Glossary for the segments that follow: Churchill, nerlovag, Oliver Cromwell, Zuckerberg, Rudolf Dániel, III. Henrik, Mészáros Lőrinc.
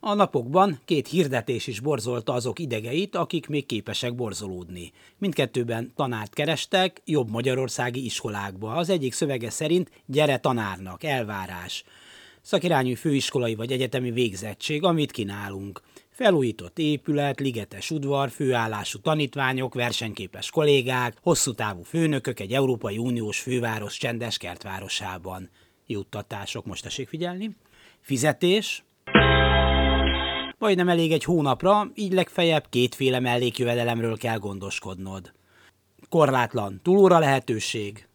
A napokban két hirdetés is borzolta azok idegeit, akik még képesek borzolódni. Mindkettőben tanárt kerestek jobb magyarországi iskolákba. Az egyik szövege szerint gyere tanárnak, elvárás. Szakirányú főiskolai vagy egyetemi végzettség, amit kínálunk. Felújított épület, ligetes udvar, főállású tanítványok, versenyképes kollégák, hosszútávú főnökök egy Európai Uniós főváros csendes kertvárosában. Juttatások, most tessék figyelni. Fizetés. Vagy nem elég egy hónapra, így legfeljebb kétféle mellékjövedelemről kell gondoskodnod. Korlátlan túlóra lehetőség.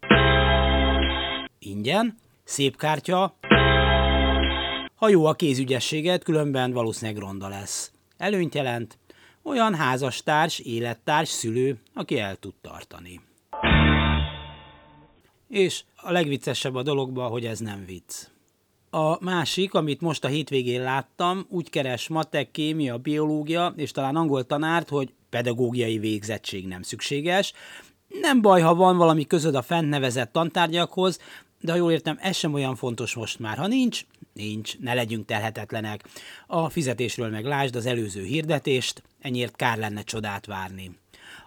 Ingyen. Szép kártya. Ha jó a kézügyességed, különben valószínűleg ronda lesz. Előnyt jelent olyan házastárs, élettárs, szülő, aki el tud tartani. És a legviccesebb a dologban, hogy ez nem vicc. A másik, amit most a hétvégén láttam, úgy keres matek, kémia, biológia és talán angol tanárt, hogy pedagógiai végzettség nem szükséges. Nem baj, ha van valami közöd a fent nevezett tantárgyakhoz, de ha jól értem, ez sem olyan fontos most már. Ha nincs, ne legyünk telhetetlenek. A fizetésről meg lásd az előző hirdetést, ennyiért kár lenne csodát várni.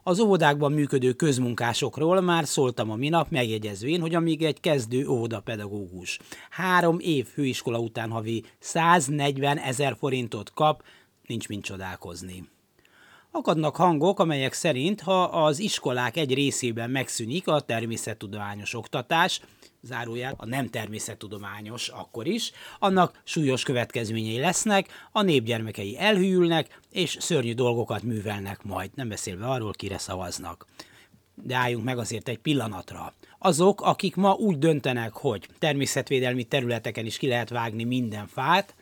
Az óvodákban működő közmunkásokról már szóltam a minap, megjegyezvén, hogy amíg egy kezdő óvodapedagógus 3 év főiskola után havi 140 000 forintot kap, nincs mint csodálkozni. Akadnak hangok, amelyek szerint, ha az iskolák egy részében megszűnik a természettudományos oktatás, zárójel a nem természettudományos akkor is, annak súlyos következményei lesznek, a népgyermekei elhűlnek, és szörnyű dolgokat művelnek majd, nem beszélve arról, kire szavaznak. De álljunk meg azért egy pillanatra. Azok, akik ma úgy döntenek, hogy természetvédelmi területeken is ki lehet vágni minden fát,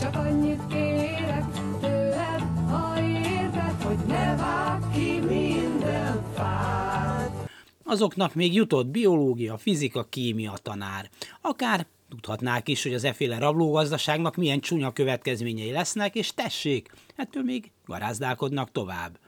csak annyit kérek tőled, ha érted, hogy ne vágj ki minden fát. Azoknak még jutott biológia, fizika, kémia tanár. Akár tudhatnák is, hogy az efféle rablógazdaságnak milyen csúnya következményei lesznek, és tessék, ettől még garázdálkodnak tovább.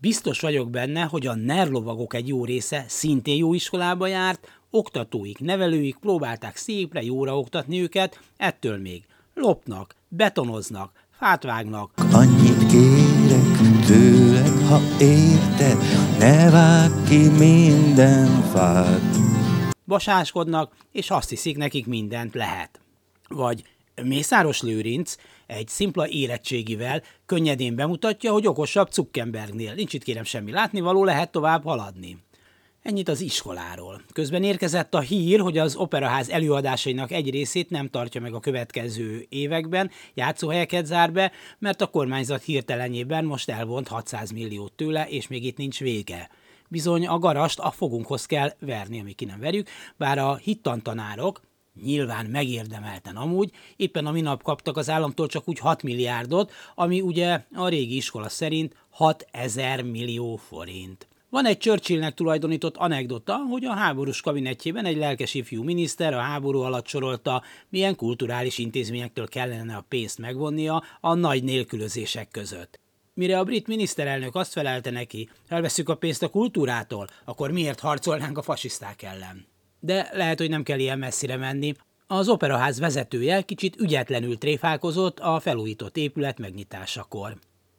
Biztos vagyok benne, hogy a nerlovagok egy jó része szintén jó iskolába járt, oktatóik, nevelőik próbálták szépre, jóra oktatni őket, ettől még lopnak, betonoznak, fát vágnak. Annyit kérek tőled, ha érted, ne vágj ki minden fát. Basáskodnak, és azt hiszik, nekik mindent lehet. Vagy Mészáros Lőrinc egy szimpla érettségivel könnyedén bemutatja, hogy okosabb Zuckerbergnél. Nincs itt kérem semmi látnivaló, lehet tovább haladni. Ennyit az iskoláról. Közben érkezett a hír, hogy az operaház előadásainak egy részét nem tartja meg a következő években, játszóhelyeket zár be, mert a kormányzat hirtelenjében most elvont 600 milliót tőle, és még itt nincs vége. Bizony a garast a fogunkhoz kell verni, amíg ki nem verjük, bár a hittantanárok nyilván megérdemelten amúgy, éppen a minap kaptak az államtól csak úgy 6 milliárdot, ami ugye a régi iskola szerint 6000 millió forint. Van egy Churchillnek tulajdonított anekdota, hogy a háborús kabinetjében egy lelkes ifjú miniszter a háború alatt sorolta, milyen kulturális intézményektől kellene a pénzt megvonnia a nagy nélkülözések között. Mire a brit miniszterelnök azt felelte neki, elveszük a pénzt a kultúrától, akkor miért harcolnánk a fasiszták ellen? De lehet, hogy nem kell ilyen messzire menni. Az operaház vezetője kicsit ügyetlenül tréfálkozott a felújított épület megnyitásakor.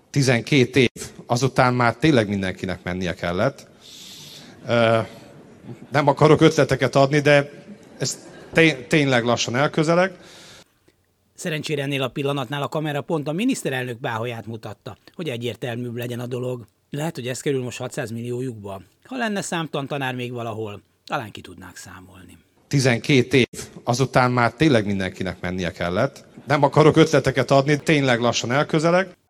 12 év, azután már tényleg mindenkinek mennie kellett. Nem akarok ötleteket adni, de ez tényleg lassan elközeleg. Szerencsére ennél a pillanatnál a kamera pont a miniszterelnök báhaját mutatta, hogy egyértelműbb legyen a dolog. Lehet, hogy ez kerül most 600 milliójukba. Ha lenne számtantanár még valahol, talán ki tudnák számolni. 12 év, azután már tényleg mindenkinek mennie kellett. Nem akarok ötleteket adni, tényleg lassan elközeleg.